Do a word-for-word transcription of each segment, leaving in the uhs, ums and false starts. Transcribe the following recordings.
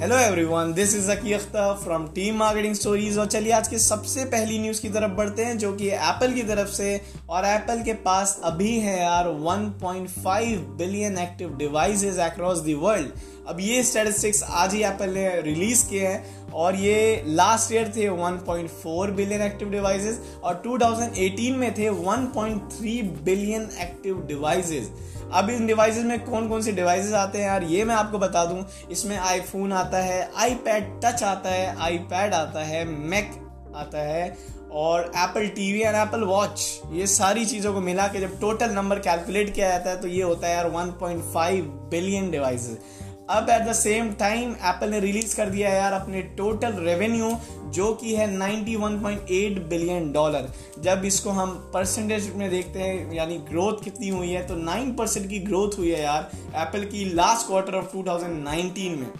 Hello everyone, this is Zaki Akhtar from team marketing stories. और चलिए आज के सबसे पहली न्यूज़ की तरफ बढ़ते हैं जो कि एप्पल की तरफ से, और एप्पल के पास अभी है यार one point five billion active devices across the world. अब ये स्टैटिस्टिक्स आज ही एप्पल ने रिलीज किए हैं और ये लास्ट ईयर थे one point four billion active devices और टू थाउजेंड एटीन में थे one point three billion active devices. अब इन डिवाइसेस में कौन कौन से डिवाइसेस आते हैं यार, ये मैं आपको बता दूं। इसमें आईफोन आता है, आईपैड टच आता है, आईपैड आता है, मैक आता है और Apple TV and Apple watch. ये सारी चीज़ों को मिला के जब टोटल नंबर कैलकुलेट किया जाता है तो ये होता है यार one point five billion devices. अब at the same time Apple ने रिलीज कर दिया यार अपने टोटल रेवेन्यू जो कि है ninety one point eight billion dollar. जब इसको हम परसेंटेज में देखते हैं यानी ग्रोथ कितनी हुई है तो नाइन परसेंट की ग्रोथ हुई है यार एप्पल की last quarter of two thousand nineteen में।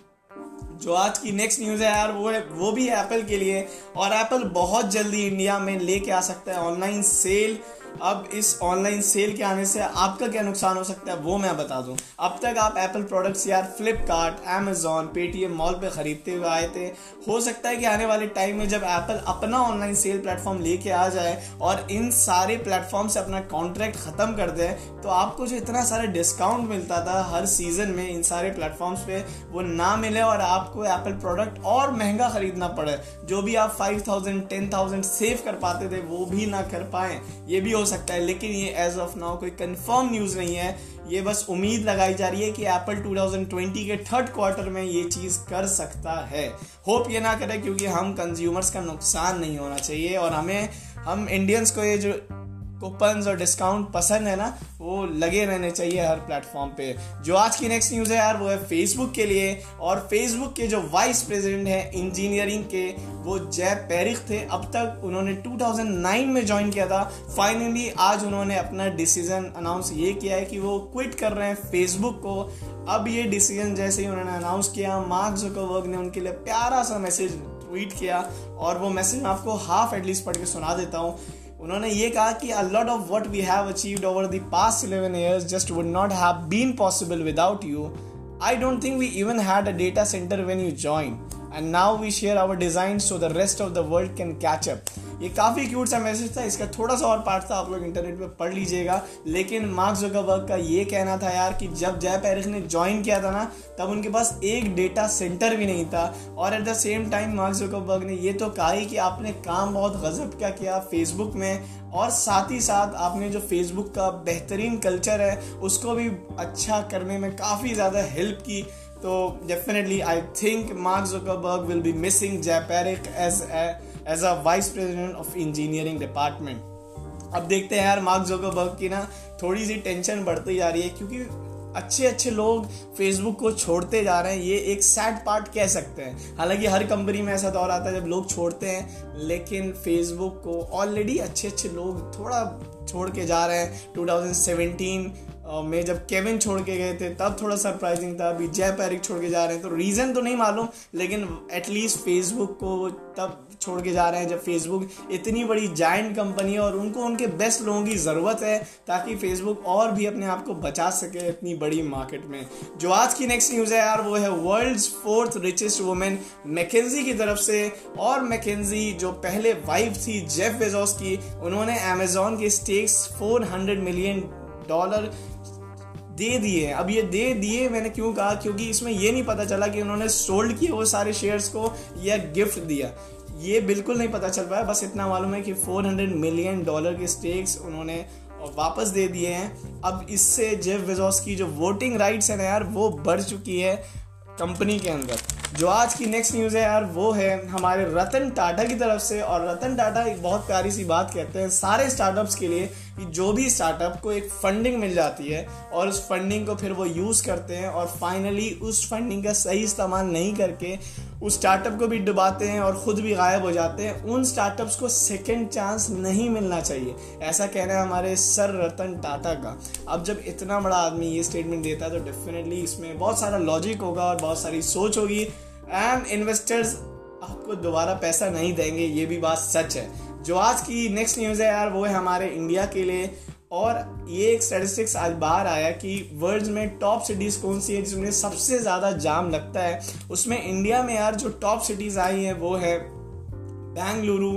जो आज की नेक्स्ट न्यूज़ है यार वो है वो भी है एप्पल के लिए, और एप्पल बहुत जल्दी इंडिया में लेके आ सकता है ऑनलाइन सेल। अब इस ऑनलाइन सेल के आने से आपका क्या नुकसान हो सकता है वो मैं बता दूं। अब तक आप एप्पल प्रोडक्ट्स यार फ्लिपकार्ट, अमेजॉन, पेटीएम मॉल पे खरीदते हुए आए थे। हो सकता है कि आने वाले टाइम में जब एप्पल अपना ऑनलाइन सेल प्लेटफॉर्म लेके आ जाए और इन सारे प्लेटफॉर्म से अपना कॉन्ट्रैक्ट ख़त्म कर दे तो आपको जो इतना सारा डिस्काउंट मिलता था हर सीज़न में इन सारे प्लेटफॉर्म्स पे वो ना मिले और आपको एप्पल प्रोडक्ट और महंगा खरीदना पड़े। जो भी आप five thousand ten thousand save कर पाते थे वो भी ना कर पाएँ, ये भी सकता है। लेकिन ये एज ऑफ नाउ कोई कंफर्म न्यूज़ नहीं है, ये बस उम्मीद लगाई जा रही है कि एप्पल टू थाउजेंड ट्वेंटी के थर्ड क्वार्टर में ये चीज़ कर सकता है। होप ये ना करे क्योंकि हम कंज्यूमर्स का नुकसान नहीं होना चाहिए और हमें हम इंडियंस को ये जो कूपन्स और डिस्काउंट पसंद है ना वो लगे रहने चाहिए हर प्लेटफॉर्म पे। जो आज की नेक्स्ट न्यूज़ है यार वो है फेसबुक के लिए, और फेसबुक के जो वाइस प्रेसिडेंट हैं इंजीनियरिंग के वो जय पैरिख थे। अब तक उन्होंने टू थाउजेंड नाइन में ज्वाइन किया था। फाइनली आज उन्होंने अपना डिसीजन अनाउंस ये किया है कि वो क्विट कर रहे हैं फेसबुक को। अब ये डिसीजन जैसे ही उन्होंने अनाउंस किया मार्क जुकरबर्ग ने उनके लिए प्यारा सा मैसेज ट्वीट किया और वो मैसेज मैं आपको हाफ एटलीस्ट पढ़ के सुना देता हूँ। उन्होंने ये कहा कि a lot of what we have achieved over the past eleven years just would not have been possible without you. I don't think we even had a data centre when you join and now we share our design so the rest of the world can catch up. ये काफ़ी cute सा message था, इसका थोड़ा सा और part था, आप लोग इंटरनेट पे पढ़ लीजिएगा। लेकिन मार्क जुकरबर्ग का ये कहना था यार कि जब जय पैरिख ने ज्वाइन किया था ना तब उनके पास एक डेटा सेंटर भी नहीं था, और at the same time Mark Zuckerberg ने ये तो कहा ही कि आपने काम बहुत गजब का किया फेसबुक में, और साथ ही साथ आपने जो फेसबुक का बेहतरीन कल्चर है उसको भी अच्छा करने में काफ़ी ज़्यादा हेल्प की। तो definitely I think Mark Zuckerberg will be missing Jay Parikh as a as a vice president of engineering department. अब देखते हैं यार मार्क जुकरबर्ग की ना थोड़ी सी टेंशन बढ़ती जा रही है क्योंकि अच्छे अच्छे लोग फेसबुक को छोड़ते जा रहे हैं, ये एक सैड पार्ट कह सकते हैं। हालांकि हर कंपनी में ऐसा दौर आता है जब लोग छोड़ते हैं, लेकिन फेसबुक को ऑलरेडी अच्छे अच्छे लोग थोड़ा छोड़ के जा रहे हैं। टू थाउजेंड सेवेंटीन में जब केविन छोड़ के गए थे तब थोड़ा सरप्राइजिंग था, अभी जय पैरिख छोड़ के जा रहे हैं तो रीज़न तो नहीं मालूम लेकिन एटलीस्ट फेसबुक को वो तब छोड़ के जा रहे हैं जब फेसबुक इतनी बड़ी जायंट कंपनी है और उनको उनके बेस्ट लोगों की ज़रूरत है ताकि फेसबुक और भी अपने आप को बचा सके इतनी बड़ी मार्केट में। जो आज की नेक्स्ट न्यूज़ है यार वो है world's fourth richest women MacKenzie की तरफ से, और मैकेंजी जो पहले वाइफ थी जेफ बेजोस की, उन्होंने अमेजॉन के stakes four hundred million dollar दे दिए। अब ये दे दिए मैंने क्यों कहा, क्योंकि इसमें ये नहीं पता चला कि उन्होंने सोल्ड किए वो सारे शेयर्स को या गिफ्ट दिया, ये बिल्कुल नहीं पता चल पाया। बस इतना मालूम है कि फोर हंड्रेड मिलियन डॉलर के स्टेक्स उन्होंने वापस दे दिए हैं। अब इससे जेफ बेजोस की जो वोटिंग राइट्स है ना यार वो बढ़ चुकी है कंपनी के अंदर। जो आज की नेक्स्ट न्यूज़ है यार वो है हमारे रतन टाटा की तरफ से, और रतन टाटा एक बहुत प्यारी सी बात कहते हैं सारे स्टार्टअप्स के लिए कि जो भी स्टार्टअप को एक फंडिंग मिल जाती है और उस फंडिंग को फिर वो यूज़ करते हैं और फाइनली उस फंडिंग का सही इस्तेमाल नहीं करके उस स्टार्टअप को भी डुबाते हैं और ख़ुद भी गायब हो जाते हैं, उन स्टार्टअप्स को सेकेंड चांस नहीं मिलना चाहिए, ऐसा कहना है हमारे सर रतन टाटा का। अब जब इतना बड़ा आदमी ये स्टेटमेंट देता है तो डेफिनेटली इसमें बहुत सारा लॉजिक होगा और बहुत सारी सोच होगी, एंड इन्वेस्टर्स आपको दोबारा पैसा नहीं देंगे, ये भी बात सच है। जो आज की नेक्स्ट न्यूज़ है यार वो है हमारे इंडिया के लिए, और ये एक स्टैटिस्टिक्स आज बाहर आया कि वर्ल्ड में टॉप सिटीज़ कौन सी है जिसमें सबसे ज़्यादा जाम लगता है। उसमें इंडिया में यार जो टॉप सिटीज़ आई हैं वो है बेंगलुरु,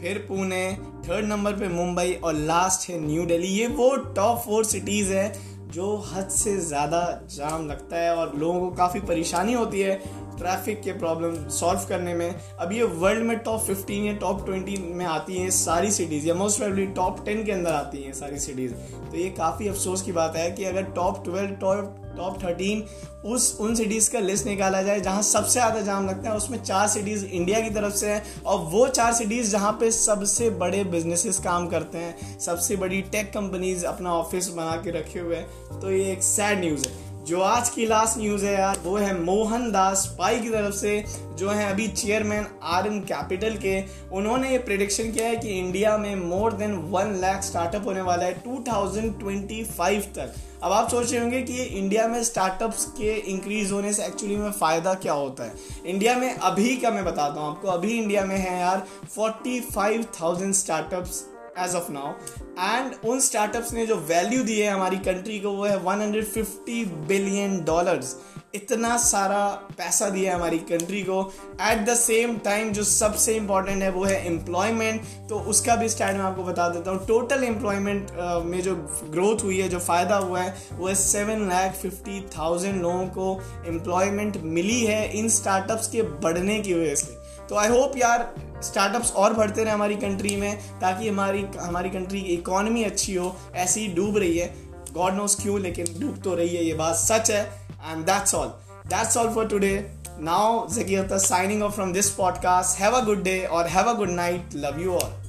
फिर पुणे, थर्ड नंबर पे मुंबई और लास्ट है न्यू दिल्ली। ये वो टॉप फोर सिटीज़ है जो हद से ज़्यादा जाम लगता है और लोगों को काफ़ी परेशानी होती है ट्रैफिक के प्रॉब्लम सॉल्व करने में। अब ये वर्ल्ड में टॉप पंद्रह या टॉप बीस में आती हैं सारी सिटीज़, या मोस्ट प्रोबेबली टॉप दस के अंदर आती हैं सारी सिटीज़। तो ये काफ़ी अफसोस की बात है कि अगर टॉप बारह, टॉप टॉप तेरह उस उन सिटीज़ का लिस्ट निकाला जाए जहाँ सबसे ज़्यादा जाम लगता है, उसमें चार सिटीज़ इंडिया की तरफ से हैं और वो चार सिटीज़ जहाँ पे सबसे बड़े बिजनेसेस काम करते हैं, सबसे बड़ी टेक कंपनीज़ अपना ऑफिस बना के रखे हुए हैं। तो ये एक सैड न्यूज़ है। जो आज की लास्ट न्यूज़ है यार वो है मोहनदास पाई की तरफ से, जो हैं अभी चेयरमैन आर्म कैपिटल के। उन्होंने ये प्रेडिक्शन किया है कि इंडिया में more than one lakh startup होने वाला है दो हज़ार पच्चीस तक। अब आप सोच रहे होंगे कि इंडिया में स्टार्टअप्स के इंक्रीज होने से एक्चुअली में फ़ायदा क्या होता है। इंडिया में अभी का मैं बताता हूँ आपको, अभी इंडिया में है यार पैंतालीस हज़ार startups as of now, and उन स्टार्टअप्स ने जो वैल्यू दी है हमारी कंट्री को वो है एक सौ पचास बिलियन डॉलर्स। इतना सारा पैसा दिया है हमारी कंट्री को। एट द सेम टाइम जो सबसे इम्पॉर्टेंट है वो है एम्प्लॉयमेंट, तो उसका भी स्टैंड मैं आपको बता देता हूँ। टोटल एम्प्लॉयमेंट में जो ग्रोथ हुई है, जो फ़ायदा हुआ है वो है सेवन लाख फिफ्टी थाउजेंड लोगों को एम्प्लॉयमेंट मिली है इन स्टार्टअप्स के बढ़ने की वजह से। तो आई होप यार स्टार्टअप्स और बढ़ते रहे हमारी कंट्री में, ताकि हमारी हमारी कंट्री की इकॉनमी अच्छी हो। ऐसी डूब रही है, गॉड नोस क्यों, लेकिन डूब तो रही है, ये बात सच है। And that's all that's all for today. Now Zaki Akhtar signing off from this podcast. Have a good day और have a good night. Love you all.